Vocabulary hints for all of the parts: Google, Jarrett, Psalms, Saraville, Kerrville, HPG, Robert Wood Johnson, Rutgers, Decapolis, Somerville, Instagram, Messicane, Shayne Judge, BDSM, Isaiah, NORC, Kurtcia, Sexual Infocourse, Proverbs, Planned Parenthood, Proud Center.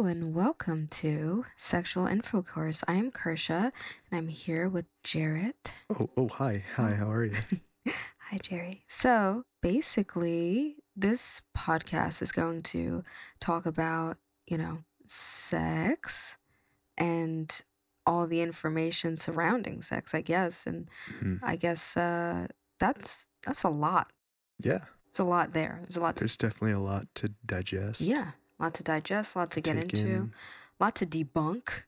Hello and welcome to Sexual Info Course. I am Kurtcia and I'm here with Jarrett. Hi. Hi, how are you? Hi, Jerry. So basically, this podcast is going to talk about, sex and all the information surrounding sex, I guess. And I guess that's a lot. Yeah. It's a lot there. There's definitely a lot to digest. Yeah. A lot to digest, a lot to get into, a lot to debunk.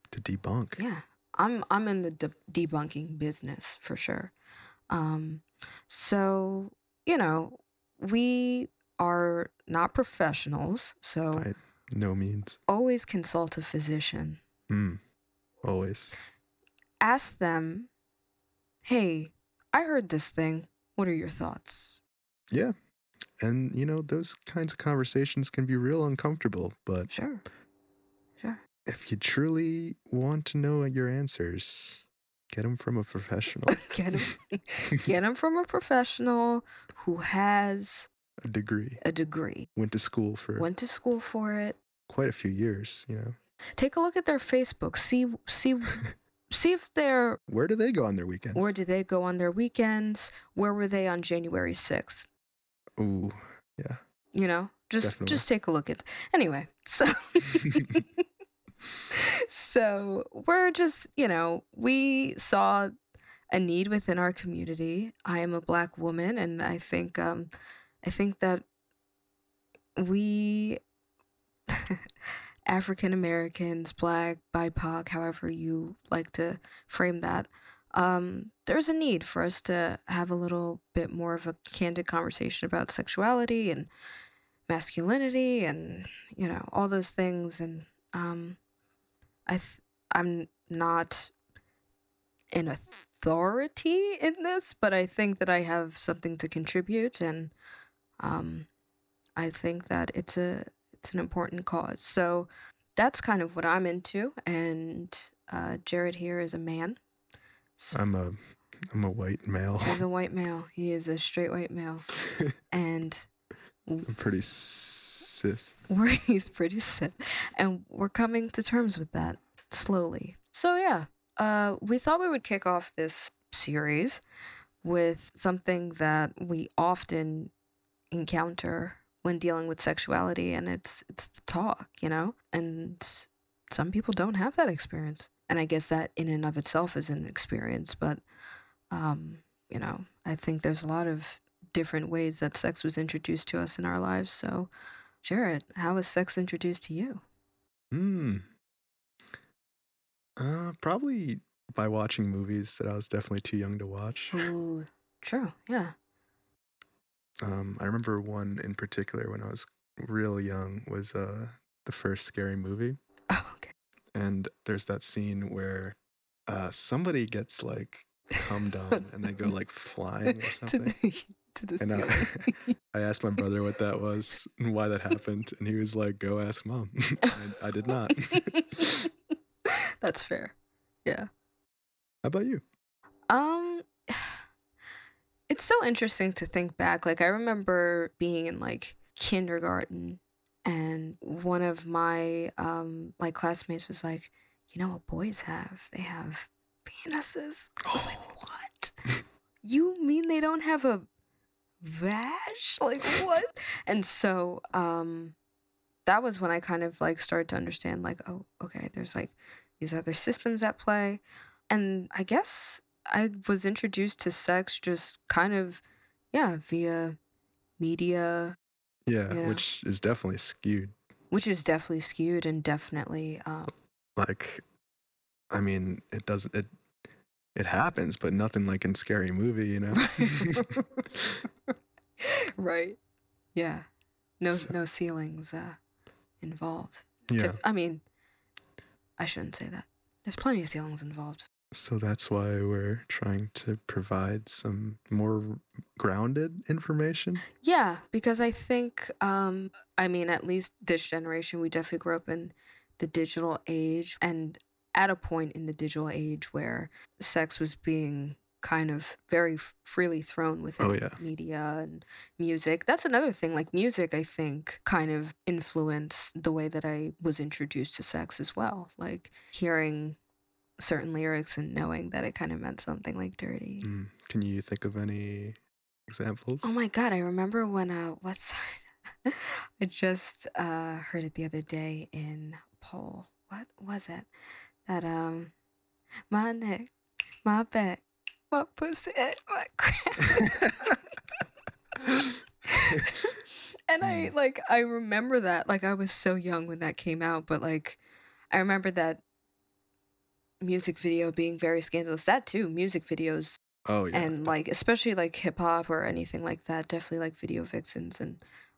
Yeah. I'm in the debunking business for sure. So, we are not professionals, so by no means. Always consult a physician. Always. Ask them, hey, I heard this thing. What are your thoughts? Yeah. And, those kinds of conversations can be real uncomfortable, but sure. If you truly want to know your answers, get them from a professional. Get them from a professional who has a degree. Went to school for it. Quite a few years, Take a look at their Facebook. See if they're... Where do they go on their weekends? Where were they on January 6th? Ooh, yeah. Just take a look at... Anyway, so... So we're just, we saw a need within our community. I am a Black woman, and I think that we African Americans, Black, BIPOC, however you like to frame that, there's a need for us to have a little bit more of a candid conversation about sexuality and masculinity and, all those things. And I'm not an authority in this, but I think that I have something to contribute, and I think that it's an important cause. So that's kind of what I'm into, and Jared here is a man. So I'm a white male. He's a white male. He is a straight white male, and I'm pretty cis. He's pretty cis, and we're coming to terms with that slowly. So yeah, we thought we would kick off this series with something that we often encounter when dealing with sexuality, and it's the talk, and some people don't have that experience. And I guess that in and of itself is an experience, but, I think there's a lot of different ways that sex was introduced to us in our lives. So, Jarrett, how was sex introduced to you? Probably by watching movies that I was definitely too young to watch. Ooh, true, yeah. I remember one in particular when I was real young was the first Scary Movie. Oh, okay. And there's that scene where somebody gets cummed on and they go flying or something. to the ceiling. I asked my brother what that was and why that happened. And he was like, go ask mom. I did not. That's fair. Yeah. How about you? It's so interesting to think back. I remember being in kindergarten. And one of my classmates was like, what boys have? They have penises. I was what? You mean they don't have a vag? What? And so that was when I kind of started to understand oh, okay, there's these other systems at play. And I guess I was introduced to sex just kind of, yeah, via media. Yeah, which is definitely skewed. And definitely... it doesn't... It happens, but nothing like in Scary Movie, Right. Yeah. No ceilings involved. Yeah. I shouldn't say that. There's plenty of ceilings involved. So that's why we're trying to provide some more grounded information? Yeah, because I think, at least this generation, we definitely grew up in the digital age and at a point in the digital age where sex was being kind of very freely thrown within media and music. That's another thing. Like music, I think, kind of influenced the way that I was introduced to sex as well. Like hearing certain lyrics and knowing that it kind of meant something like dirty. Mm. Can you think of any examples? Oh my God, I remember when, I just heard it the other day in Pole. What was it? That, my neck, my back, my pussy, my crap. And I remember that. Like, I was so young when that came out, but like, I remember that music video being very scandalous. That too, music videos. Oh, yeah. And like, especially like hip hop or anything like that, definitely like video vixens and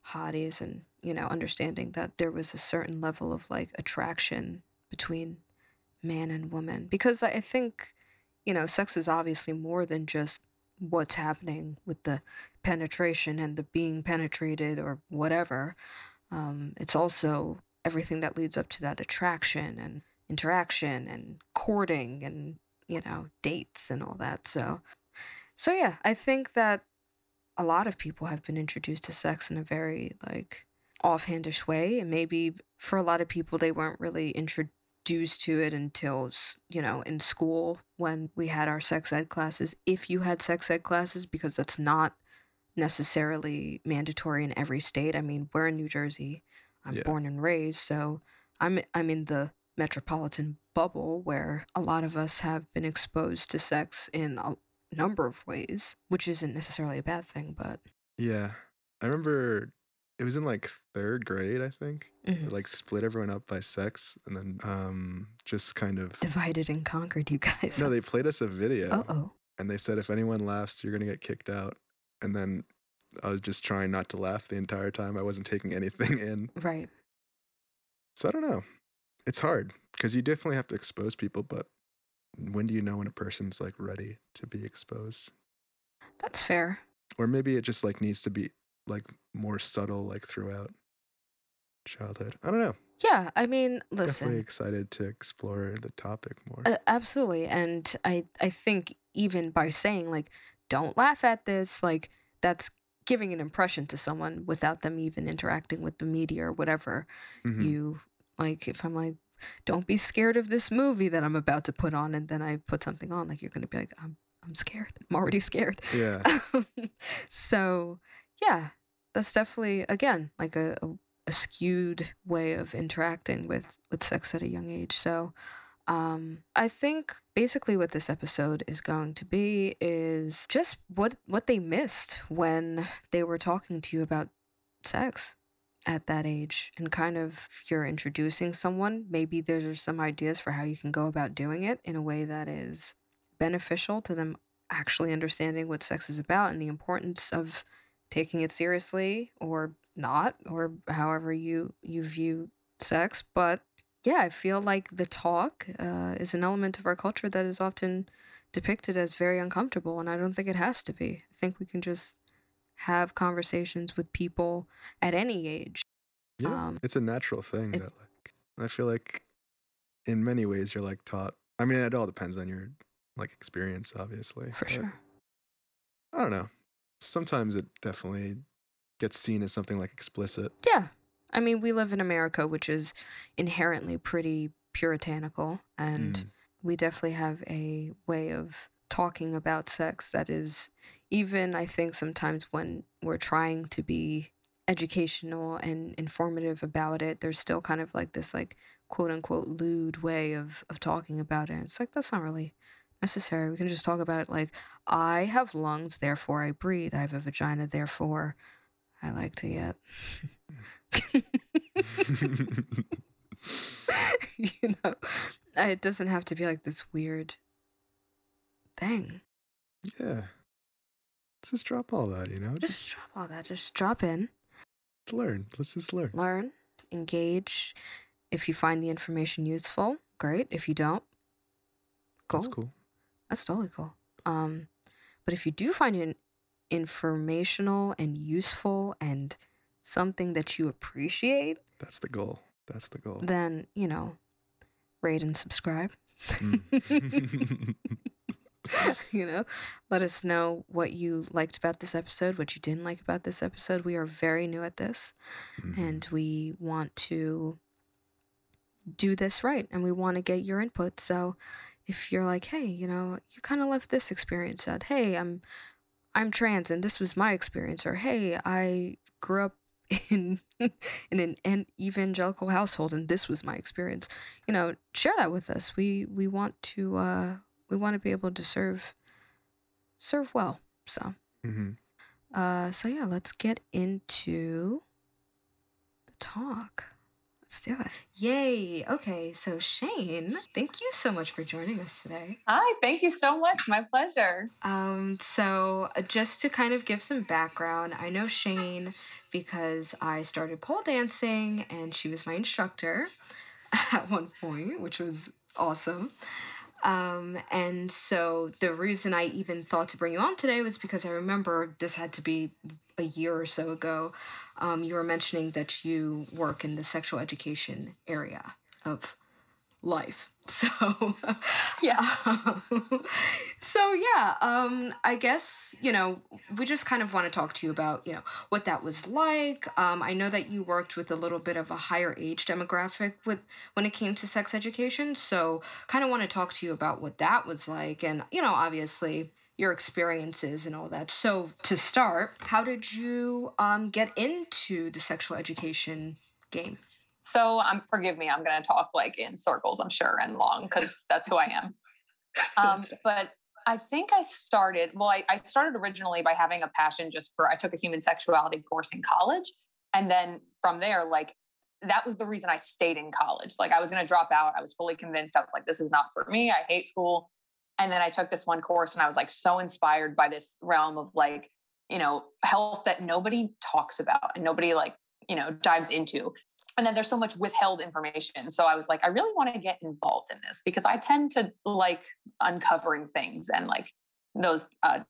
hotties and, you know, understanding that there was a certain level of like attraction between man and woman. Because I think, you know, sex is obviously more than just what's happening with the penetration and the being penetrated or whatever. It's also everything that leads up to that attraction and interaction and courting and, you know, dates and all that. So yeah, I think that a lot of people have been introduced to sex in a very like offhandish way. And maybe for a lot of people, they weren't really introduced to it until, you know, in school when we had our sex ed classes. If you had sex ed classes, because that's not necessarily mandatory in every state. I mean, we're in New Jersey. I'm born and raised. So I'm in the metropolitan bubble where a lot of us have been exposed to sex in a number of ways, which isn't necessarily a bad thing, but... Yeah. I remember it was in like third grade, I think. Mm-hmm. It like split everyone up by sex and then just kind of... Divided and conquered, you guys. No, they played us a video. Uh-oh. And they said, if anyone laughs, you're going to get kicked out. And then I was just trying not to laugh the entire time. I wasn't taking anything in. Right. So I don't know. It's hard because you definitely have to expose people, but when do you know when a person's like ready to be exposed? That's fair. Or maybe it just like needs to be like more subtle like throughout childhood. I don't know. Yeah, I mean, listen. Definitely excited to explore the topic more. Absolutely. And I think even by saying like, don't laugh at this, like that's giving an impression to someone without them even interacting with the media or whatever. Mm-hmm. You... Like, if I'm like, don't be scared of this movie that I'm about to put on, and then I put something on, like, you're going to be like, I'm scared. I'm already scared. Yeah. So, yeah, that's definitely, again, like a skewed way of interacting with sex at a young age. So I think basically what this episode is going to be is just what they missed when they were talking to you about sex at that age, and kind of if you're introducing someone, maybe there's some ideas for how you can go about doing it in a way that is beneficial to them actually understanding what sex is about and the importance of taking it seriously or not, or however you view sex. But yeah, I feel like the talk is an element of our culture that is often depicted as very uncomfortable, and I don't think it has to be. I think we can just have conversations with people at any age. Yeah, it's a natural thing that like I feel like in many ways you're like taught. I mean, it all depends on your like experience, obviously. For sure. I don't know. Sometimes it definitely gets seen as something like explicit. Yeah. I mean, we live in America, which is inherently pretty puritanical, and we definitely have a way of talking about sex that is, even I think sometimes when we're trying to be educational and informative about it, there's still kind of like this like quote unquote lewd way of talking about it. And it's like, that's not really necessary. We can just talk about it like, I have lungs, therefore I breathe. I have a vagina, therefore I like to get. You know, it doesn't have to be like this weird thing. Yeah. Let's just drop all that, you know? Just drop all that. Just drop in. Learn. Let's just learn. Learn. Engage. If you find the information useful, great. If you don't, cool. That's cool. That's totally cool. But if you do find it informational and useful and something that you appreciate. That's the goal. That's the goal. Then, you know, rate and subscribe. You know, let us know what you liked about this episode, what you didn't like about this episode. We are very new at this, mm-hmm. and we want to do this right, and we want to get your input. So if you're like, hey, you know, you kind of left this experience out, hey, I'm trans and this was my experience, or hey, I grew up in an evangelical household and this was my experience, you know, share that with us. We want to be able to serve well. So mm-hmm. So yeah, let's get into the talk. Let's do it. Yay. Okay. So Shayne, thank you so much for joining us today. Hi. Thank you so much. My pleasure. So just to kind of give some background, I know Shayne because I started pole dancing and she was my instructor at one point, which was awesome. And so the reason I even thought to bring you on today was because I remember this had to be a year or so ago. You were mentioning that you work in the sexual education area of life. So, yeah. I guess, you know, we just kind of want to talk to you about, you know, what that was like. I know that you worked with a little bit of a higher age demographic when it came to sex education. So kind of want to talk to you about what that was like and, you know, obviously your experiences and all that. So to start, how did you get into the sexual education game? So forgive me, I'm going to talk like in circles, I'm sure, and long, because that's who I am. But I think I started originally by having a passion I took a human sexuality course in college. And then from there, like, that was the reason I stayed in college. Like, I was going to drop out. I was fully convinced. I was like, this is not for me. I hate school. And then I took this one course and I was like, so inspired by this realm of like, you know, health that nobody talks about and nobody like, you know, dives into. And then there's so much withheld information. So I was like, I really want to get involved in this because I tend to like uncovering things and like those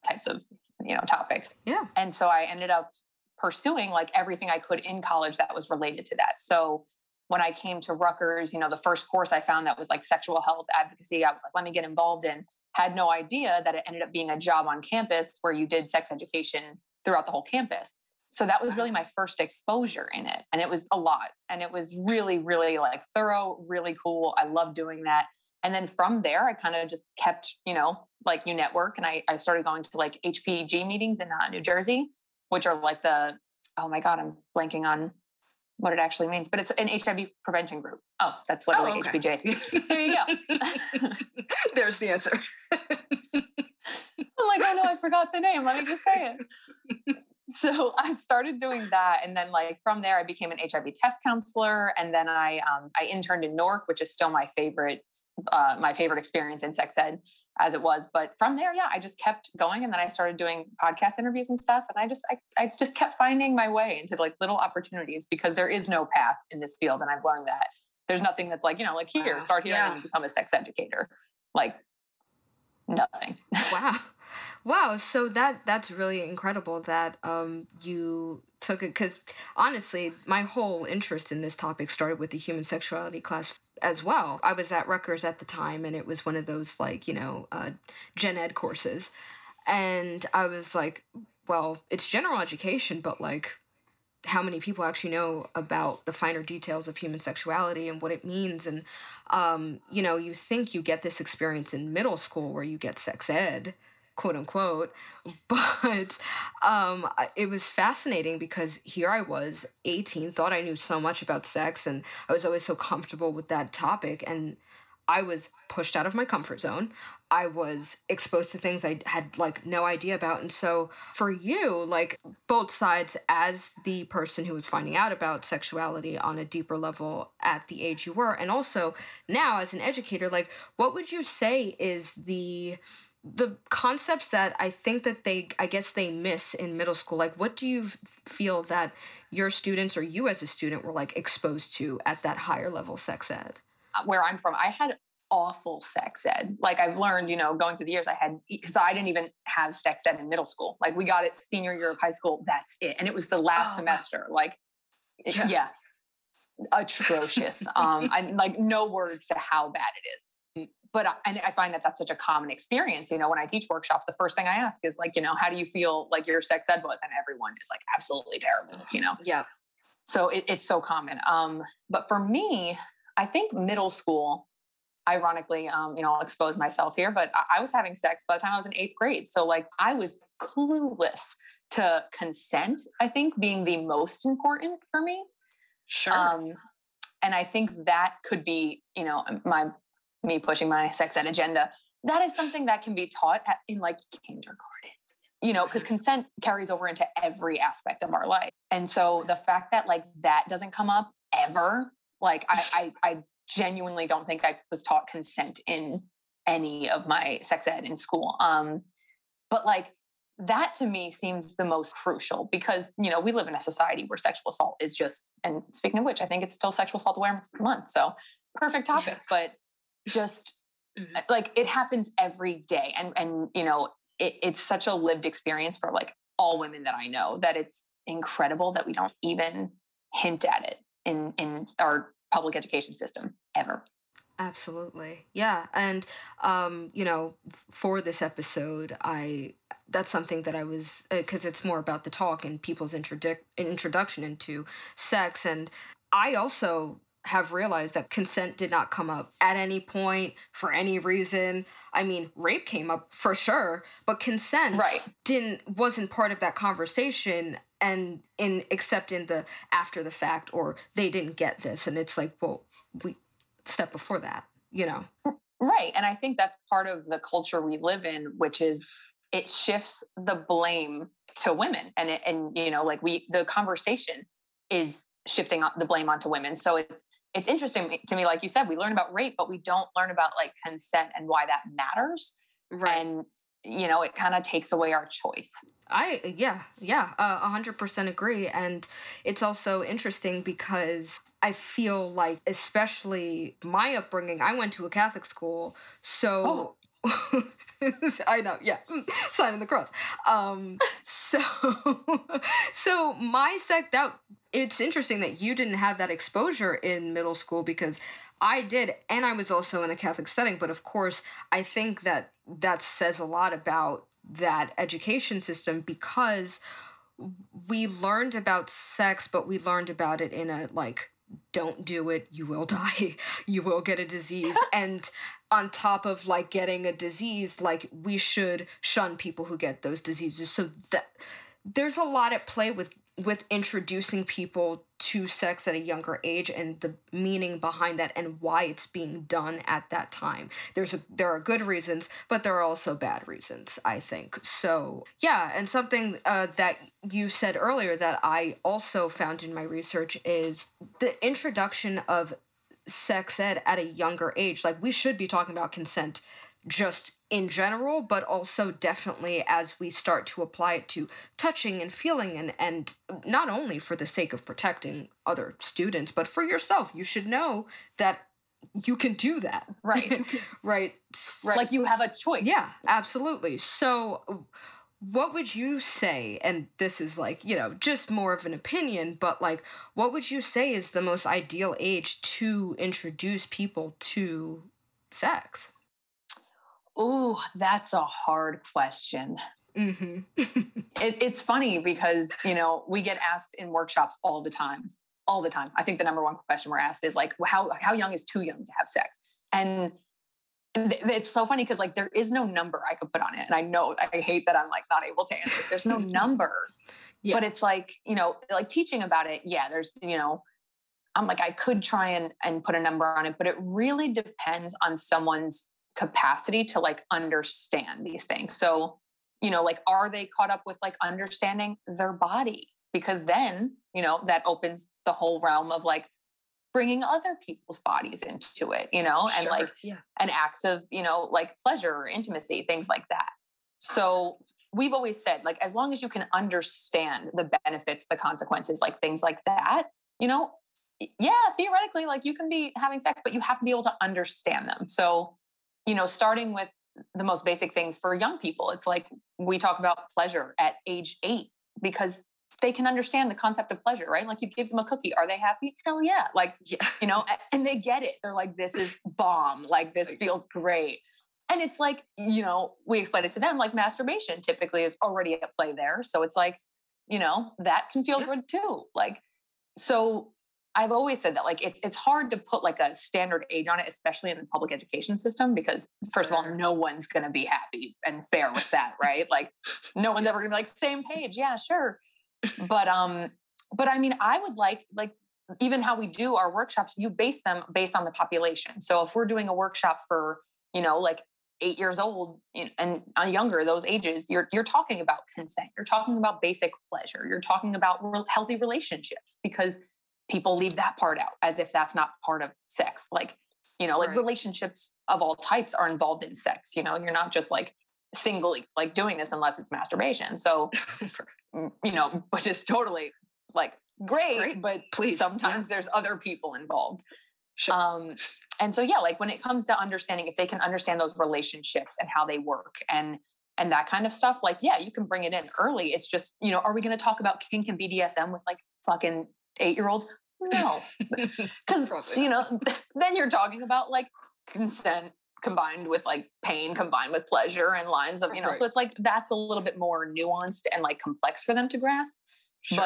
types of, you know, topics. Yeah. And so I ended up pursuing like everything I could in college that was related to that. So when I came to Rutgers, you know, the first course I found that was like sexual health advocacy, I was like, let me get involved in, had no idea that it ended up being a job on campus where you did sex education throughout the whole campus. So that was really my first exposure in it. And it was a lot. And it was really, really like thorough, really cool. I love doing that. And then from there, I kind of just kept, you know, like you network. And I started going to like HPG meetings in New Jersey, which are like the, oh my God, I'm blanking on what it actually means, but it's an HIV prevention group. Oh, that's literally okay. HPG. There you go. There's the answer. I'm like, oh no, I forgot the name. Let me just say it. So I started doing that. And then like from there, I became an HIV test counselor. And then I interned in NORC, which is still my favorite experience in sex ed as it was. But from there, yeah, I just kept going. And then I started doing podcast interviews and stuff. And I just kept finding my way into like little opportunities because there is no path in this field. And I've learned that there's nothing that's like, you know, like here, start here and then become a sex educator. Like nothing. Wow. Wow. So that's really incredible that you took it, because honestly, my whole interest in this topic started with the human sexuality class as well. I was at Rutgers at the time, and it was one of those like, you know, gen ed courses. And I was like, well, it's general education, but like how many people actually know about the finer details of human sexuality and what it means. And, you know, you think you get this experience in middle school where you get sex ed, quote unquote, but it was fascinating because here I was 18, thought I knew so much about sex and I was always so comfortable with that topic. And I was pushed out of my comfort zone. I was exposed to things I had like no idea about. And so for you, like both sides as the person who was finding out about sexuality on a deeper level at the age you were, and also now as an educator, like what would you say is the concepts that I think that I guess they miss in middle school? Like what do you feel that your students or you as a student were like exposed to at that higher level sex ed? Where I'm from, I had awful sex ed. Like I've learned, you know, going through the years because I didn't even have sex ed in middle school. Like we got it senior year of high school. That's it. And it was the last semester. Like, yeah. Atrocious. I like no words to how bad it is. But and I find that that's such a common experience. You know, when I teach workshops, the first thing I ask is like, you know, how do you feel like your sex ed was? And everyone is like, absolutely terrible, you know? Yeah. So it's so common. But for me, I think middle school, ironically, you know, I'll expose myself here, but I was having sex by the time I was in 8th grade. So like I was clueless to consent, I think being the most important for me. Sure. And I think that could be, you know, me pushing my sex ed agenda. That is something that can be taught in like kindergarten, you know, because consent carries over into every aspect of our life. And so the fact that like that doesn't come up ever, like I genuinely don't think I was taught consent in any of my sex ed in school. But like that to me seems the most crucial because, you know, we live in a society where sexual assault is just, and speaking of which, I think it's still Sexual Assault Awareness Month. So perfect topic, but just like it happens every day. And, you know, it's such a lived experience for like all women that I know that it's incredible that we don't even hint at it in our public education system ever. Absolutely. Yeah. And, you know, for this episode, that's something that I was, because it's more about the talk and people's introduction into sex. And I also have realized that consent did not come up at any point for any reason. I mean, rape came up for sure, but consent wasn't part of that conversation. And except in the after the fact, or they didn't get this. And it's like, well, we step before that, you know? Right. And I think that's part of the culture we live in, which is it shifts the blame to women. And, you know, like the conversation is shifting the blame onto women. So it's interesting to me, like you said, we learn about rape, but we don't learn about like consent and why that matters. Right. And, you know, it kind of takes away our choice. Yeah, 100% agree. And it's also interesting because I feel like, especially my upbringing, I went to a Catholic school. So I know. Yeah. Sign of the cross. So my sect that it's interesting that you didn't have that exposure in middle school because I did. And I was also in a Catholic setting. But of course, I think that says a lot about that education system because we learned about sex, but we learned about it in a like, don't do it, you will die, you will get a disease. And on top of like getting a disease, like we should shun people who get those diseases. So that there's a lot at play with introducing people to sex at a younger age and the meaning behind that and why it's being done at that time. There are good reasons, but there are also bad reasons, I think. So yeah, and something that you said earlier that I also found in my research is the introduction of sex ed at a younger age. Like we should be talking about consent just in general, but also definitely as we start to apply it to touching and feeling and not only for the sake of protecting other students, but for yourself, you should know that you can do that. Right. Right. Like you have a choice. Yeah, absolutely. So what would you say, and this is like, you know, just more of an opinion, but like, what would you say is the most ideal age to introduce people to sex? Oh, that's a hard question. Mm-hmm. It's funny because, you know, we get asked in workshops all the time. I think the number one question we're asked is like, how young is too young to have sex? And it's so funny because like there is no number I could put on it. And I know I hate that I'm like not able to answer. There's no number, yeah. But it's like, you know, like teaching about it. Yeah, there's, you know, I'm like, I could try and put a number on it, but it really depends on someone's capacity to like understand these things. So, you know, like, are they caught up with like understanding their body? Because then, you know, that opens the whole realm of like bringing other people's bodies into it, you know, and like an acts of, you know, like pleasure or intimacy, things like that. So we've always said, like, as long as you can understand the benefits, the consequences, like things like that, you know, yeah, theoretically, like you can be having sex, but you have to be able to understand them. So, you know, starting with the most basic things for young people, it's like we talk about pleasure at age 8 because they can understand the concept of pleasure, right? Like you give them a cookie. Are they happy? Hell yeah. Like, you know, and they get it. They're like, this is bomb. Like this feels great. And it's like, you know, we explain it to them, like masturbation typically is already at play there. So it's like, you know, that can feel good too. Like, so I've always said that like, it's hard to put like a standard age on it, especially in the public education system, because first of all, no one's going to be happy and fair with that. Right. Like no one's ever gonna be like same page. Yeah, sure. But I mean, I would like even how we do our workshops, you base them based on the population. So if we're doing a workshop for, you know, like 8 years old and younger, those ages, you're talking about consent. You're talking about basic pleasure. You're talking about healthy relationships, because people leave that part out as if that's not part of sex. Like, you know, like relationships of all types are involved in sex. You know, you're not just like singly like doing this unless it's masturbation. So, you know, which is totally like great, but please, sometimes there's other people involved. Sure. And so, yeah, like when it comes to understanding, if they can understand those relationships and how they work and that kind of stuff, like, yeah, you can bring it in early. It's just, you know, are we going to talk about kink and BDSM with like fucking 8-year-olds? No. Cause you know, then you're talking about like consent combined with like pain, combined with pleasure and lines of, you know, so it's like, that's a little bit more nuanced and like complex for them to grasp. Sure.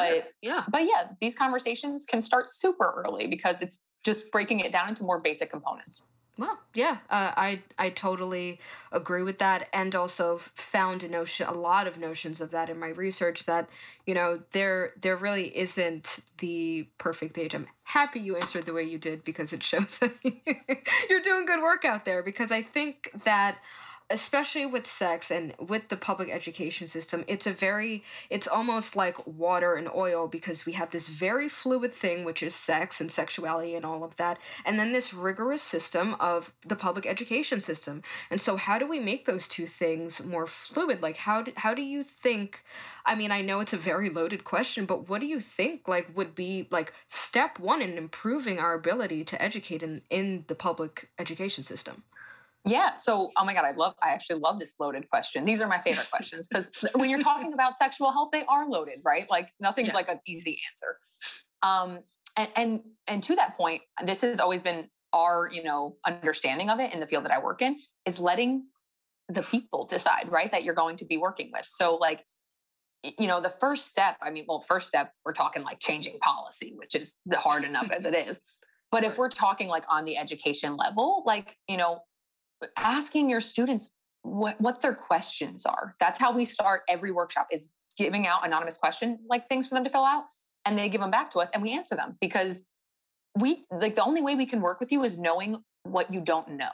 But yeah, these conversations can start super early because it's just breaking it down into more basic components. Wow. Yeah. I totally agree with that. And also found a lot of notions of that in my research that, you know, there really isn't the perfect age. I'm happy you answered the way you did because it shows that you're doing good work out there, because I think that especially with sex and with the public education system, it's almost like water and oil, because we have this very fluid thing, which is sex and sexuality and all of that. And then this rigorous system of the public education system. And so how do we make those two things more fluid? Like, how do you think, I mean, I know it's a very loaded question, but what do you think like would be like step one in improving our ability to educate in the public education system? Yeah. So, oh my God, I actually love this loaded question. These are my favorite questions because when you're talking about sexual health, they are loaded, right? Like nothing's like an easy answer. And to that point, this has always been our, you know, understanding of it in the field that I work in is letting the people decide, right? That you're going to be working with. So like, you know, the first step, we're talking like changing policy, which is hard enough as it is. But if we're talking like on the education level, like, you know, asking your students what their questions are. That's how we start every workshop, is giving out anonymous question, like things for them to fill out. And they give them back to us and we answer them, because we like, the only way we can work with you is knowing what you don't know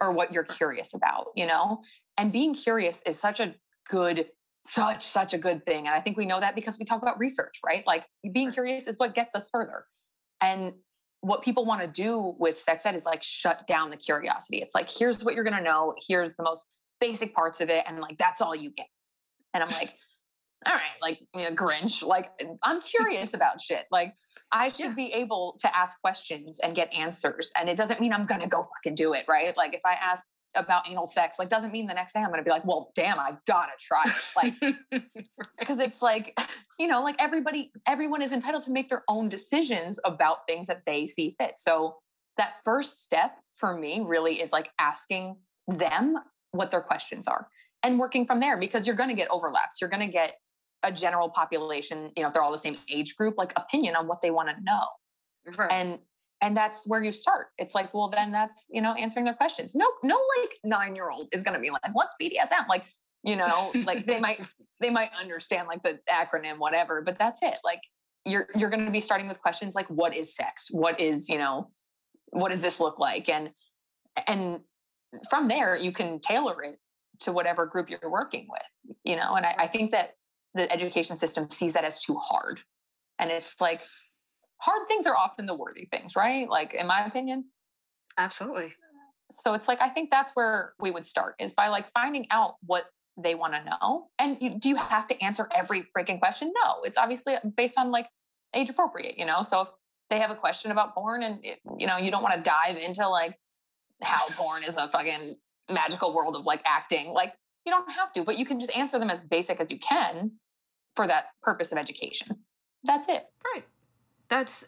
or what you're curious about, you know, and being curious is such a good thing. And I think we know that because we talk about research, right? Like being curious is what gets us further. And what people want to do with sex ed is like shut down the curiosity. It's like, here's what you're going to know. Here's the most basic parts of it. And like, that's all you get. And I'm like, all right, like you know, Grinch, like I'm curious about shit. Like I should be able to ask questions and get answers. And it doesn't mean I'm going to go fucking do it. Right. Like if I ask about anal sex, like doesn't mean the next day I'm going to be like, well, damn, I gotta try it. Like, because it's like, you know, like everyone is entitled to make their own decisions about things that they see fit. So that first step for me really is like asking them what their questions are and working from there, because you're going to get overlaps. You're going to get a general population, you know, if they're all the same age group, like opinion on what they want to know. Right. And that's where you start. It's like, well, then that's, you know, answering their questions. No, like 9-year-old is going to be like, what's BDSM? Like, you know, like they might understand like the acronym, whatever, but that's it. Like you're going to be starting with questions like, what is sex? What is, you know, what does this look like? And from there you can tailor it to whatever group you're working with, you know? And I think that the education system sees that as too hard. And it's like, hard things are often the worthy things, right? Like, in my opinion. Absolutely. So it's like, I think that's where we would start, is by like finding out what they want to know. And do you have to answer every freaking question? No, it's obviously based on like age appropriate, you know? So if they have a question about porn and, you know, you don't want to dive into like how porn is a fucking magical world of like acting, like you don't have to, but you can just answer them as basic as you can. for that purpose of education. That's it. Right. That's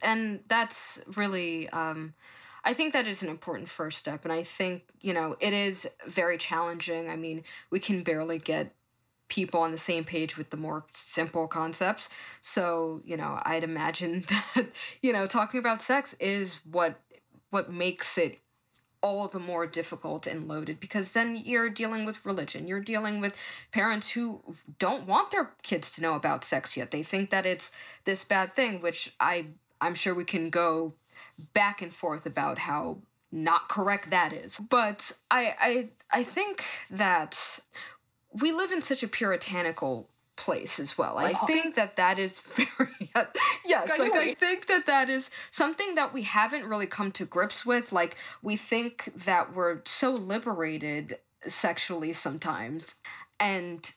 really, I think that is an important first step. And I think, you know, it is very challenging. I mean, we can barely get people on the same page with the more simple concepts. So, you know, I'd imagine that, you know, talking about sex is what makes it all the more difficult and loaded, because then you're dealing with religion. You're dealing with parents who don't want their kids to know about sex yet. They think that it's this bad thing, which I'm sure we can go back and forth about how not correct that is. But I think that we live in such a puritanical place as well. I think that is very yes. Like, I think that is something that we haven't really come to grips with. Like, we think that we're so liberated sexually sometimes, and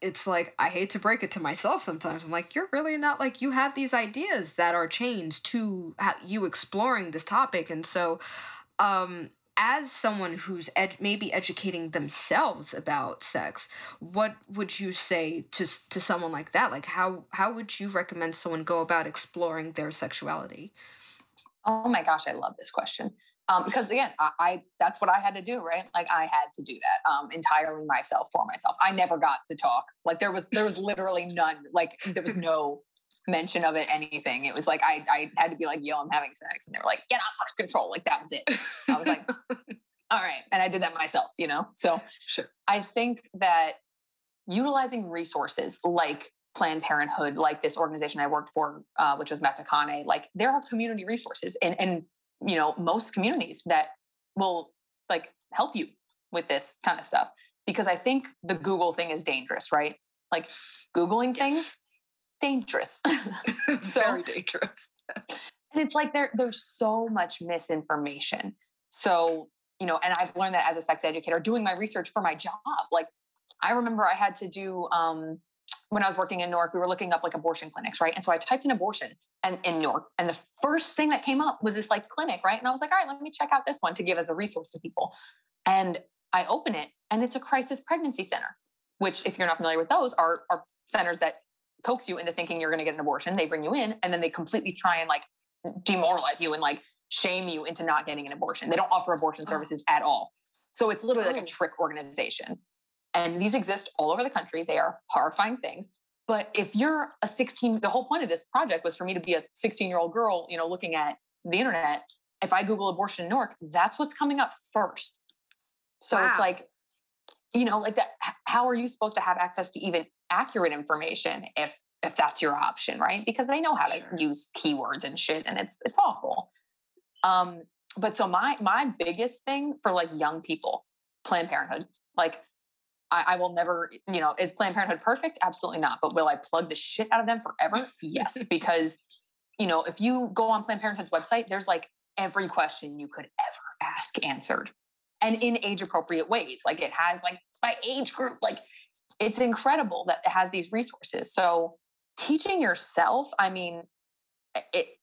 it's like, I hate to break it to myself sometimes. I'm like, you're really not, like, you have these ideas that are chained to you exploring this topic. And so, as someone who's maybe educating themselves about sex, what would you say to someone like that? Like, how would you recommend someone go about exploring their sexuality? Oh my gosh, I love this question. Because again, I that's what I had to do, right? Like, I had to do that entirely myself, for myself. I never got to talk. Like, there was literally none. Like, there was no mention of it, anything. It was like, I had to be like, yo, I'm having sex. And they were like, get out of control. Like, that was it. I was like, all right. And I did that myself, you know? So sure. I think that utilizing resources like Planned Parenthood, like this organization I worked for, which was Messicane, like, there are community resources and you know, most communities that will, like, help you with this kind of stuff, because I think the Google thing is dangerous, right? Like, Googling things, dangerous. Very dangerous. And it's like, there's so much misinformation. So, you know, and I've learned that as a sex educator, doing my research for my job. Like, I remember I had to do, when I was working in Newark, we were looking up, like, abortion clinics, right? And so I typed in abortion and in Newark, and the first thing that came up was this, like, clinic, right? And I was like, all right, let me check out this one to give as a resource to people. And I open it, and it's a crisis pregnancy center, which, if you're not familiar with those, are centers that coax you into thinking you're going to get an abortion. They bring you in, and then they completely try and, like, demoralize you and, like, shame you into not getting an abortion. They don't offer abortion services at all. So it's literally like a trick organization. And these exist all over the country. They are horrifying things. But if you're a 16, the whole point of this project was for me to be a 16-year-old girl, you know, looking at the internet. If I Google abortion in Newark, that's what's coming up first. So wow. It's like, you know, like that, how are you supposed to have access to even accurate information if that's your option, right? Because they know how to use keywords and shit, and it's awful. But so my biggest thing for, like, young people, Planned Parenthood, like, I will never, you know, is Planned Parenthood perfect? Absolutely not. But will I plug the shit out of them forever? Yes. Because, you know, if you go on Planned Parenthood's website, there's, like, every question you could ever ask answered, and in age appropriate ways. Like, it has, like, by age group, like, it's incredible that it has these resources. So teaching yourself, I mean,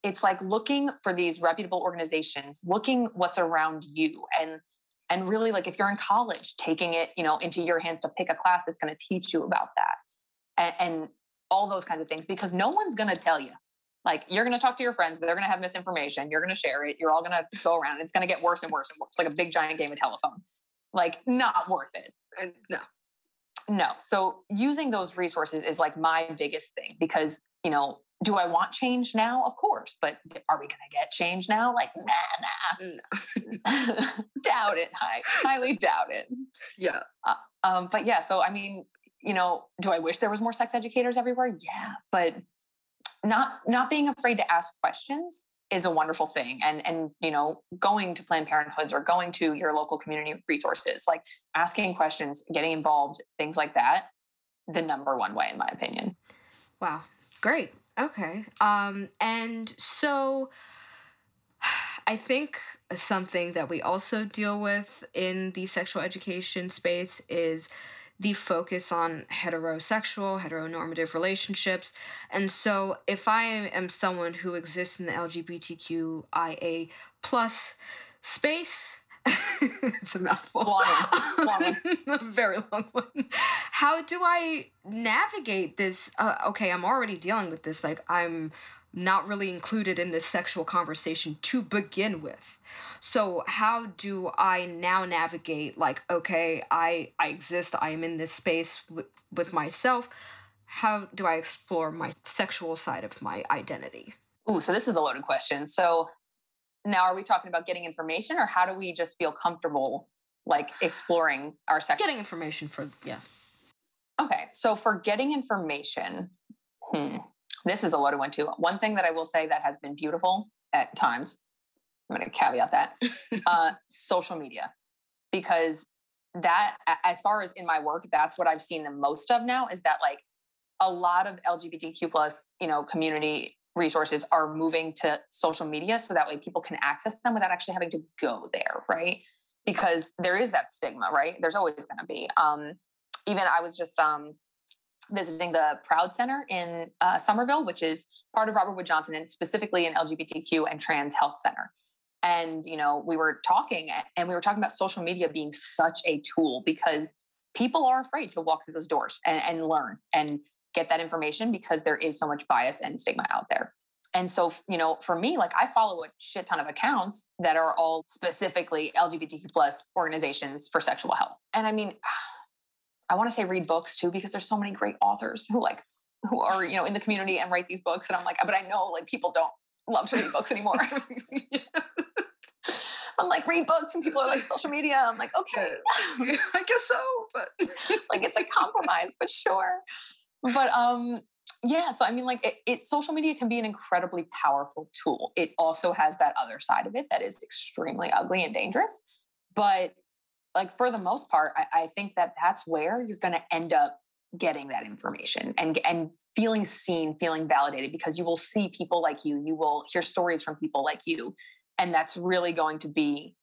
it's like looking for these reputable organizations, looking what's around you, and really, like, if you're in college, taking it, you know, into your hands to pick a class that's going to teach you about that and all those kinds of things, because no one's going to tell you. Like, you're going to talk to your friends, they're going to have misinformation, you're going to share it, you're all going to go around, it's going to get worse and worse and worse, like a big giant game of telephone. Like, not worth it. No. So using those resources is, like, my biggest thing, because, you know, do I want change now? Of course. But are we going to get change now? Like, nah. Doubt it. I highly doubt it. Yeah. But yeah, so, I mean, you know, do I wish there was more sex educators everywhere? Yeah. But not being afraid to ask questions is a wonderful thing. And, you know, going to Planned Parenthoods or going to your local community resources, like, asking questions, getting involved, things like that, the number one way, in my opinion. Wow. Great. Okay. And so I think something that we also deal with in the sexual education space is the focus on heterosexual, heteronormative relationships. And so if I am someone who exists in the LGBTQIA+ space, It's a mouthful. Long one. Very long one. How do I navigate this? Okay, I'm already dealing with this. Like, I'm not really included in this sexual conversation to begin with. So how do I now navigate, like, okay, I exist, I am in this space with myself. How do I explore my sexual side of my identity? Ooh, so this is a loaded question. So now are we talking about getting information, or how do we just feel comfortable, like, exploring our sexual... Getting information for, yeah. Okay, so for getting information, this is a loaded one too. One thing that I will say that has been beautiful at times, I'm going to caveat that, social media, because that, as far as in my work, that's what I've seen the most of now, is that, like, a lot of LGBTQ plus, you know, community resources are moving to social media so that way people can access them without actually having to go there. Right. Because there is that stigma, right? There's always going to be, even I was just, visiting the Proud Center in Somerville, which is part of Robert Wood Johnson, and specifically an LGBTQ and trans health center. And, you know, we were talking about social media being such a tool, because people are afraid to walk through those doors and learn and get that information, because there is so much bias and stigma out there. And so, you know, for me, like, I follow a shit ton of accounts that are all specifically LGBTQ plus organizations for sexual health. And I mean, I want to say read books too, because there's so many great authors who are, you know, in the community and write these books. And I'm like, but I know, like, people don't love to read books anymore. I'm like, read books, and people are like, social media. I'm like, okay, I guess so, but like, it's a compromise, but sure. But, yeah. So, I mean, like, social media can be an incredibly powerful tool. It also has that other side of it that is extremely ugly and dangerous, but like, for the most part, I think that that's where you're going to end up getting that information and feeling seen, feeling validated, because you will see people like you, you will hear stories from people like you. And that's really going to be,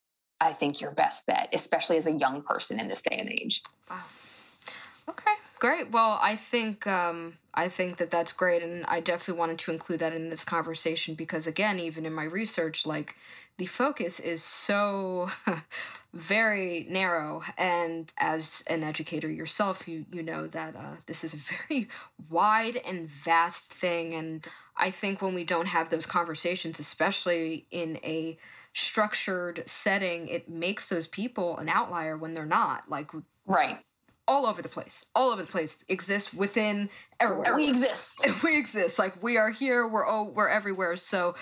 I think, your best bet, especially as a young person in this day and age. Wow. Okay, great. Well, I think that that's great. And I definitely wanted to include that in this conversation, because again, even in my research, like, the focus is so very narrow. And as an educator yourself, you know that this is a very wide and vast thing. And I think when we don't have those conversations, especially in a structured setting, it makes those people an outlier when they're not. Like, right. All over the place. Exists within everywhere. We exist. Like, we are here. We're everywhere. So,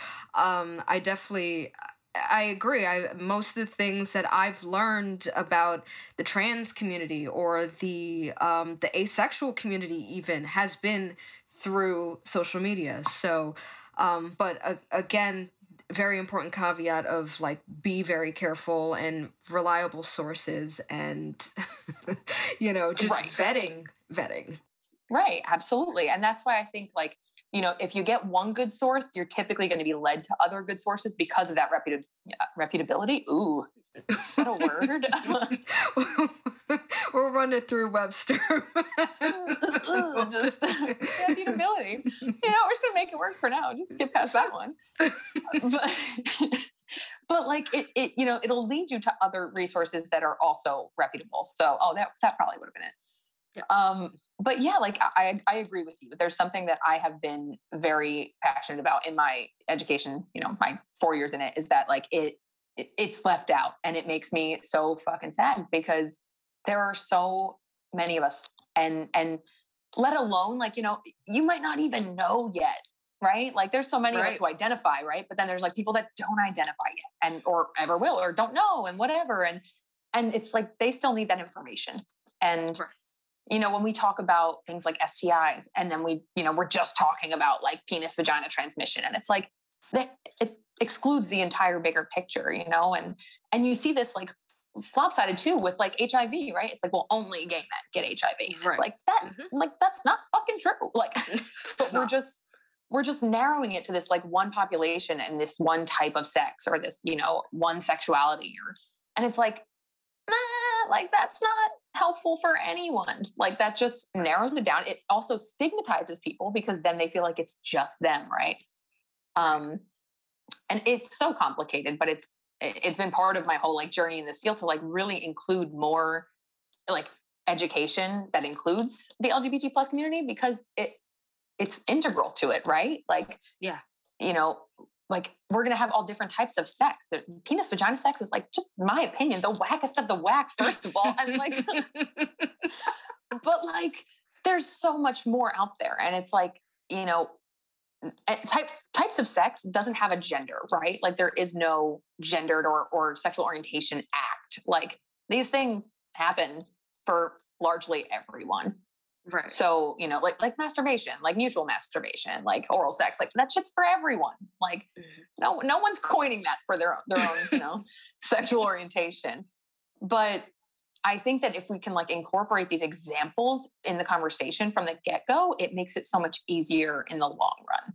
I agree. Most of the things that I've learned about the trans community or the asexual community even has been through social media. So, but again, very important caveat of, like, be very careful and reliable sources and, you know, just right. Vetting. Right. Absolutely. And that's why I think, like, you know, if you get one good source, you're typically going to be led to other good sources because of that reputability. Ooh, is that a word? We'll run it through Webster. Just reputability. You know, we're just going to make it work for now. Just skip past that one. But like, it, you know, it'll lead you to other resources that are also reputable. So, that probably would have been it. But yeah, like I agree with you. There's something that I have been very passionate about in my education, you know, my 4 years in it, is that, like, it's left out, and it makes me so fucking sad, because there are so many of us, and let alone, like, you know, you might not even know yet, right? Like, there's so many right. of us who identify, right? But then there's, like, people that don't identify yet and, or ever will, or don't know and whatever. And it's like, they still need that information. And right. You know, when we talk about things like STIs, and then we, you know, we're just talking about, like, penis vagina transmission, and it's like that it excludes the entire bigger picture, you know, and you see this, like, flopsided too with, like, HIV, right? It's like, well, only gay men get HIV. Right. It's like that, mm-hmm. like, that's not fucking true. Like, but we're just narrowing it to this, like, one population and this one type of sex, or this, you know, one sexuality, and it's like, like, that's not helpful for anyone. Like, that just narrows it down. It also stigmatizes people, because then they feel like it's just them, right? And it's so complicated, but it's it's been part of my whole like journey in this field to like really include more like education that includes the LGBT plus community, because it's integral to it, right? Like, yeah, you know, like we're going to have all different types of sex. The penis, vagina sex is like, just my opinion, the wackest of the whack, first of all. And like, but like, there's so much more out there. And it's like, you know, types of sex doesn't have a gender, right? Like there is no gendered or sexual orientation act. Like these things happen for largely everyone. Right. So, you know, like masturbation, like mutual masturbation, like oral sex, like that shit's for everyone. Like no one's coining that for their own, you know, sexual orientation. But I think that if we can like incorporate these examples in the conversation from the get-go, it makes it so much easier in the long run.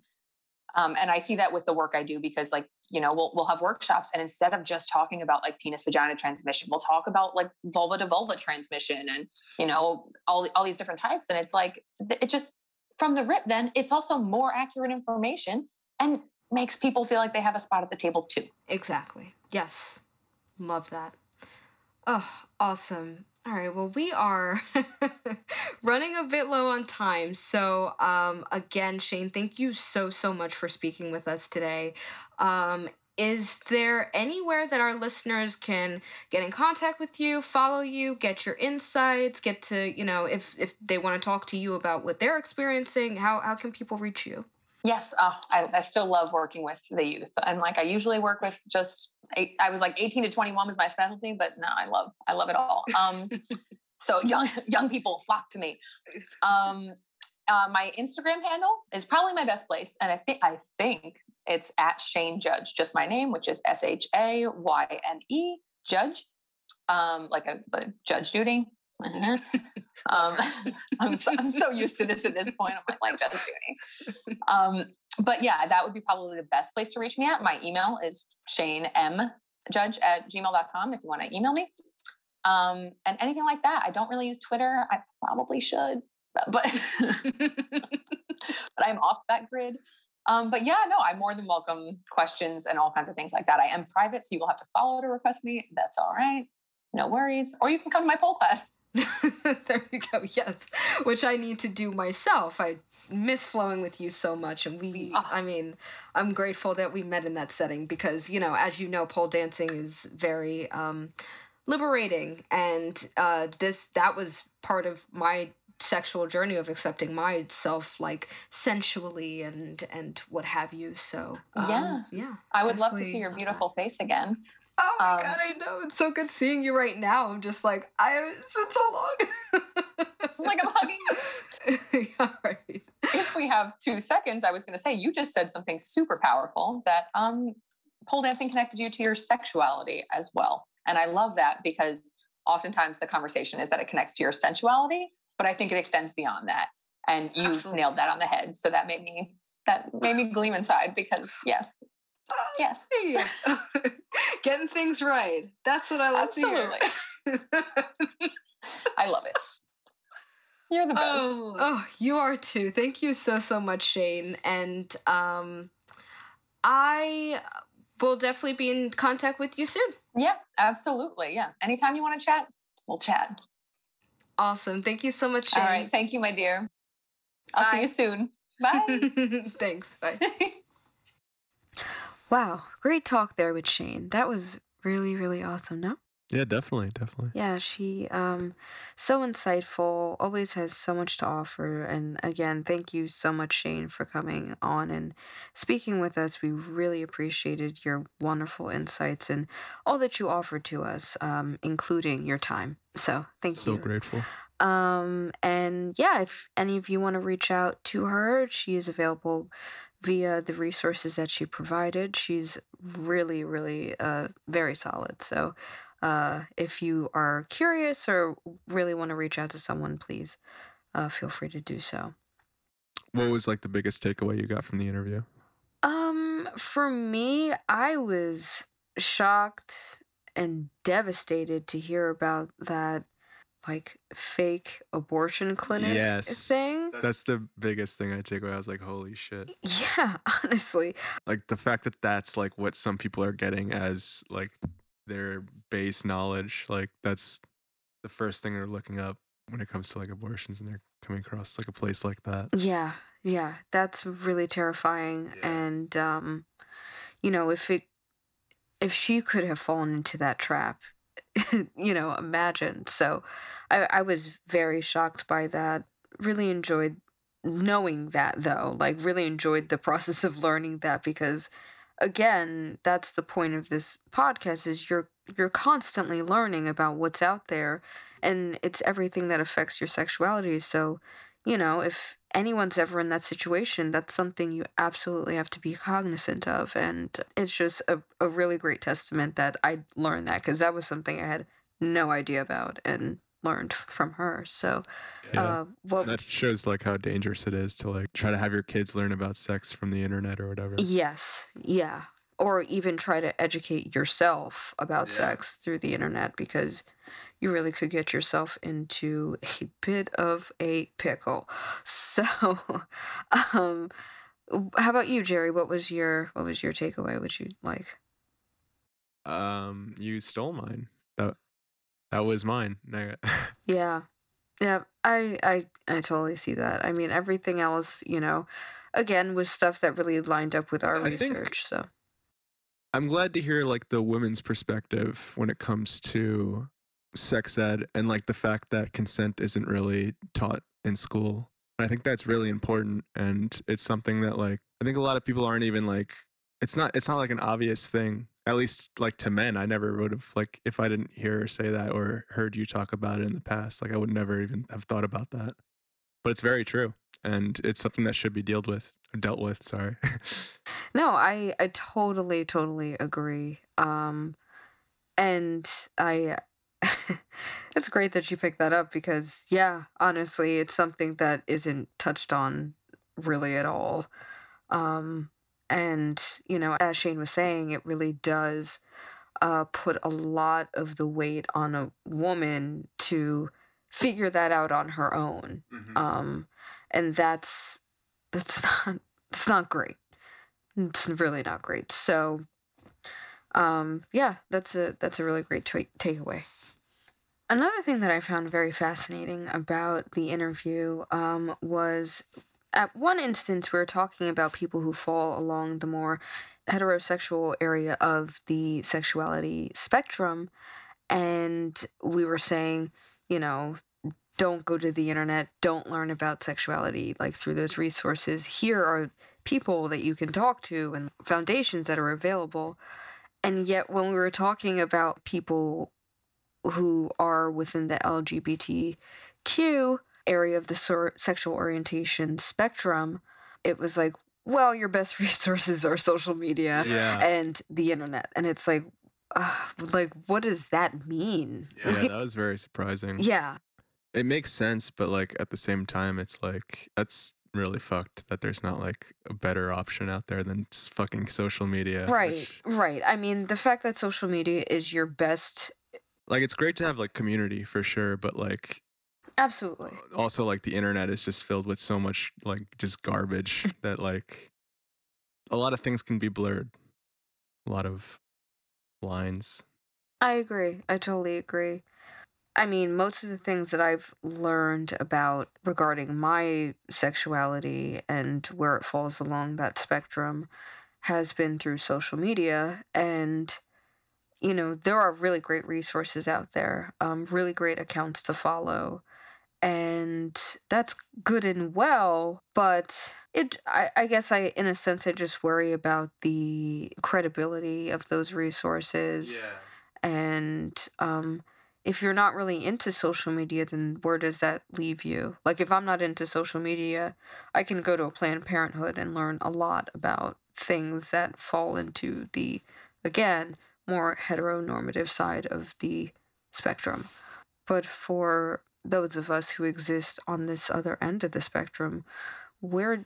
And I see that with the work I do, because like, you know, we'll have workshops, and instead of just talking about like penis vagina transmission, we'll talk about like vulva to vulva transmission and, you know, all these different types. And it's like, it just from the rip, then it's also more accurate information and makes people feel like they have a spot at the table too. Exactly. Yes. Love that. Oh, awesome. All right. Well, we are running a bit low on time. So, again, Shayne, thank you so much for speaking with us today. Is there anywhere that our listeners can get in contact with you, follow you, get your insights, get to, you know, if they want to talk to you about what they're experiencing, how can people reach you? Yes. I still love working with the youth. I'm like, I usually work with just, I was like 18 to 21 was my specialty, but no, I love it all. So young people flock to me. My Instagram handle is probably my best place. And I think it's at Shayne Judge, just my name, which is Shayne Judge. Like a judge duty. I'm so used to this at this point. I'm like Judge Judy. But yeah, that would be probably the best place to reach me at. My email is shanemjudge@gmail.com if you want to email me. And anything like that. I don't really use Twitter. I probably should, but but I'm off that grid. But yeah, no, I more than welcome questions and all kinds of things like that. I am private, so you will have to follow to request me. That's all right. No worries. Or you can come to my pole class. There you go. Yes. Which I need to do myself. I miss flowing with you so much. And I'm grateful that we met in that setting because, you know, as you know, pole dancing is very liberating. And that was part of my sexual journey of accepting myself, like sensually and what have you. So yeah, I would love to see your beautiful face again. Oh my God, I know. It's so good seeing you right now. I'm just like, it's been so long. Like I'm hugging you. All right. If we have 2 seconds, I was going to say, you just said something super powerful that pole dancing connected you to your sexuality as well. And I love that because oftentimes the conversation is that it connects to your sensuality, but I think it extends beyond that. And you Absolutely. Nailed that on the head. So that made me gleam inside because yes. Yeah. Getting things right. That's what I love to hear. I love it. You're the best. Oh, you are too. Thank you so much, Shayne. And I will definitely be in contact with you soon. Yeah, absolutely. Yeah. Anytime you want to chat, we'll chat. Awesome. Thank you so much, Shayne. All right. Thank you, my dear. I'll see you soon. Bye. Thanks. Bye. Wow, great talk there with Shayne. That was really, really awesome, no? Yeah, definitely. Yeah, she, so insightful, always has so much to offer. And again, thank you so much, Shayne, for coming on and speaking with us. We really appreciated your wonderful insights and all that you offered to us, including your time. So thank you. So grateful. And yeah, if any of you want to reach out to her, she is available via the resources that she provided. She's really, really very solid. So if you are curious or really want to reach out to someone, please feel free to do so. What was like the biggest takeaway you got from the interview? For me, I was shocked and devastated to hear about that like fake abortion clinic thing. That's the biggest thing I take away. I was like, holy shit. Yeah, honestly. Like the fact that that's like what some people are getting as like their base knowledge, like that's the first thing they're looking up when it comes to like abortions, and they're coming across like a place like that. Yeah. Yeah. That's really terrifying. Yeah. And, you know, if she could have fallen into that trap, you know, imagine. So I was very shocked by that. Really enjoyed knowing that, though, like really enjoyed the process of learning that, because again, that's the point of this podcast, is you're constantly learning about what's out there, and it's everything that affects your sexuality. So, you know, if anyone's ever in that situation, that's something you absolutely have to be cognizant of. And it's just a really great testament that I learned that, because that was something I had no idea about and learned from her. So that shows like how dangerous it is to like try to have your kids learn about sex from the internet or whatever. Yes. Yeah. Or even try to educate yourself about sex through the internet, because you really could get yourself into a bit of a pickle. So how about you, Jerry? What was your takeaway? What you like? You stole mine. That was mine. Yeah. Yeah. I totally see that. I mean, everything else, you know, again, was stuff that really lined up with our research. So I'm glad to hear like the women's perspective when it comes to sex ed, and like the fact that consent isn't really taught in school. I think that's really important. And it's something that like, I think a lot of people aren't even like, it's not like an obvious thing. At least like to men, I never would have, like, if I didn't hear her say that or heard you talk about it in the past, like I would never even have thought about that. But it's very true. And it's something that should be dealt with. Sorry. No, I totally agree. And I, it's great that you picked that up, because yeah, honestly, it's something that isn't touched on really at all. And, you know, as Shayne was saying, it really does put a lot of the weight on a woman to figure that out on her own. Mm-hmm. And it's not great. It's really not great. So, yeah, that's a really great takeaway. Another thing that I found very fascinating about the interview was, at one instance, we were talking about people who fall along the more heterosexual area of the sexuality spectrum, and we were saying, you know, don't go to the internet, don't learn about sexuality, like, through those resources. Here are people that you can talk to and foundations that are available. And yet, when we were talking about people who are within the LGBTQ area of the sexual orientation spectrum, it was like, well, your best resources are social media and the internet. And it's like, what does that mean? Yeah, that was very surprising. Yeah. It makes sense, but like at the same time, it's like, that's really fucked that there's not like a better option out there than fucking social media. Right. I mean, the fact that social media is your best. Like, it's great to have like community for sure, but like, absolutely. Also, like, the internet is just filled with so much, like, just garbage that, like, a lot of things can be blurred. A lot of lines. I agree. I totally agree. I mean, most of the things that I've learned about regarding my sexuality and where it falls along that spectrum has been through social media. And, you know, there are really great resources out there, really great accounts to follow. And that's good and well, but I guess in a sense, I just worry about the credibility of those resources. Yeah. And if you're not really into social media, then where does that leave you? Like, if I'm not into social media, I can go to a Planned Parenthood and learn a lot about things that fall into the, again, more heteronormative side of the spectrum. But for those of us who exist on this other end of the spectrum, where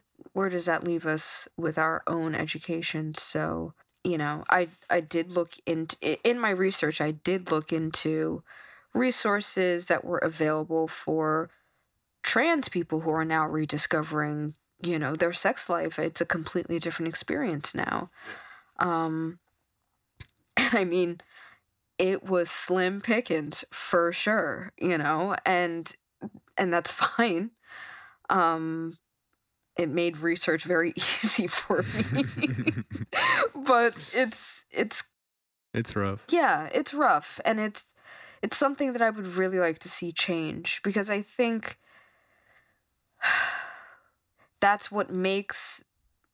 does that leave us with our own education? So, you know, I did look into, in my research, I did look into resources that were available for trans people who are now rediscovering, you know, their sex life. It's a completely different experience now. And I mean, it was slim pickings for sure, you know, and that's fine. It made research very easy for me, but it's rough. Yeah, it's rough. And it's something that I would really like to see change, because I think that's what makes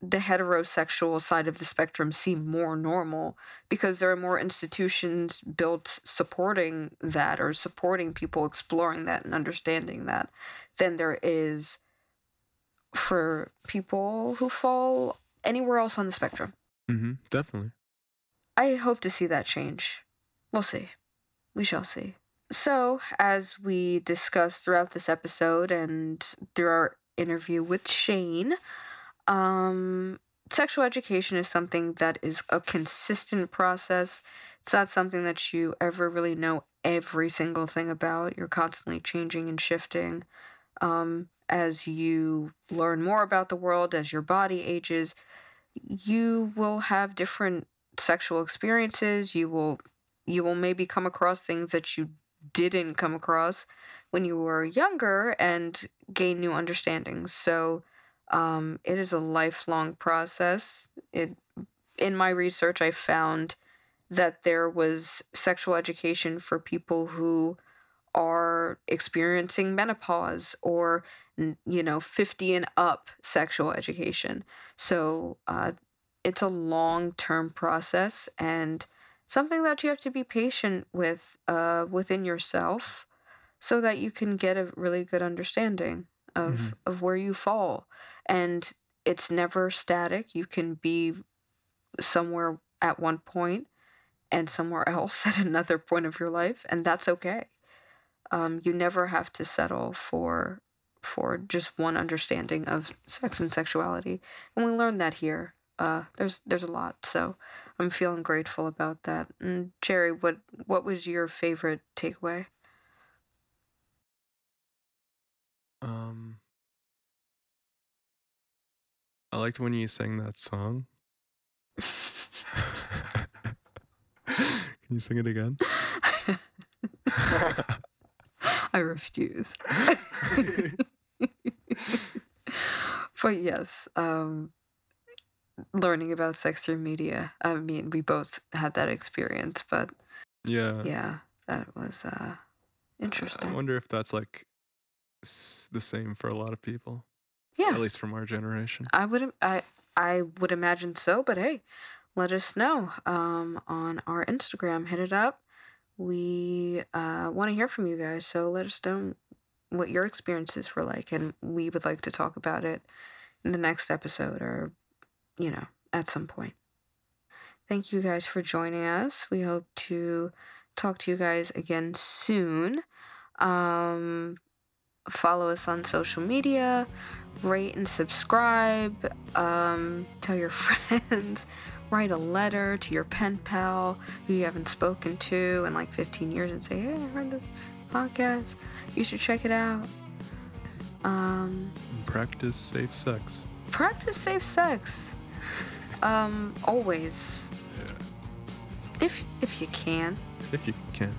the heterosexual side of the spectrum seem more normal, because there are more institutions built supporting that, or supporting people exploring that and understanding that, than there is for people who fall anywhere else on the spectrum. Mm-hmm, definitely. I hope to see that change. We'll see. We shall see. So, as we discussed throughout this episode and through our interview with Shayne, sexual education is something that is a consistent process. It's not something that you ever really know every single thing about. You're constantly changing and shifting. As you learn more about the world, as your body ages, you will have different sexual experiences. You will maybe come across things that you didn't come across when you were younger and gain new understandings. So it is a lifelong process. In my research, I found that there was sexual education for people who are experiencing menopause, or, you know, 50 and up sexual education. So it's a long-term process, and something that you have to be patient with within yourself, so that you can get a really good understanding of where you fall. And it's never static. You can be somewhere at one point and somewhere else at another point of your life, and that's okay. You never have to settle for just one understanding of sex and sexuality. And we learned that here. There's a lot, so I'm feeling grateful about that. And Jerry, what was your favorite takeaway? I liked when you sang that song. Can you sing it again? I refuse. But yes, learning about sex through media. I mean, we both had that experience, but yeah, that was interesting. I wonder if that's like the same for a lot of people. Yeah, at least from our generation. I would imagine so. But hey, let us know on our Instagram. Hit it up. We want to hear from you guys. So let us know what your experiences were like, and we would like to talk about it in the next episode, or, you know, at some point. Thank you guys for joining us. We hope to talk to you guys again soon. Follow us on social media, rate and subscribe, tell your friends, write a letter to your pen pal who you haven't spoken to in like 15 years and say, hey, I heard this podcast, you should check it out. Practice safe sex. Practice safe sex. Always. Yeah. If you can. If you can.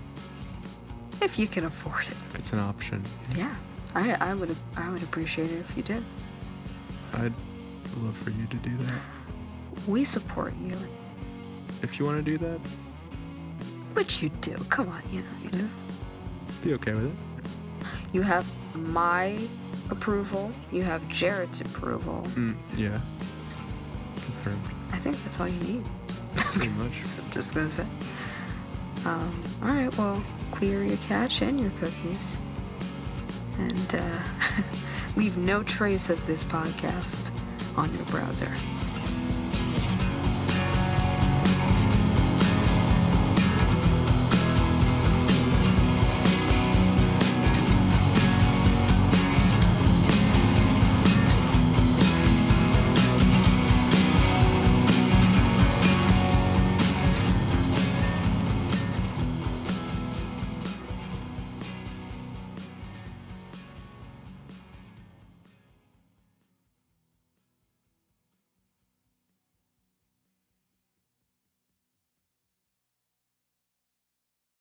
If you can afford it. It's an option. Yeah. I would appreciate it if you did. I'd love for you to do that. We support you. If you want to do that. Which you do. Come on, you know you do. Be okay with it. You have my approval. You have Jarrett's approval. Yeah. Confirmed. I think that's all you need. Pretty much. I'm just gonna say. All right. Well, clear your cache and your cookies, and leave no trace of this podcast on your browser.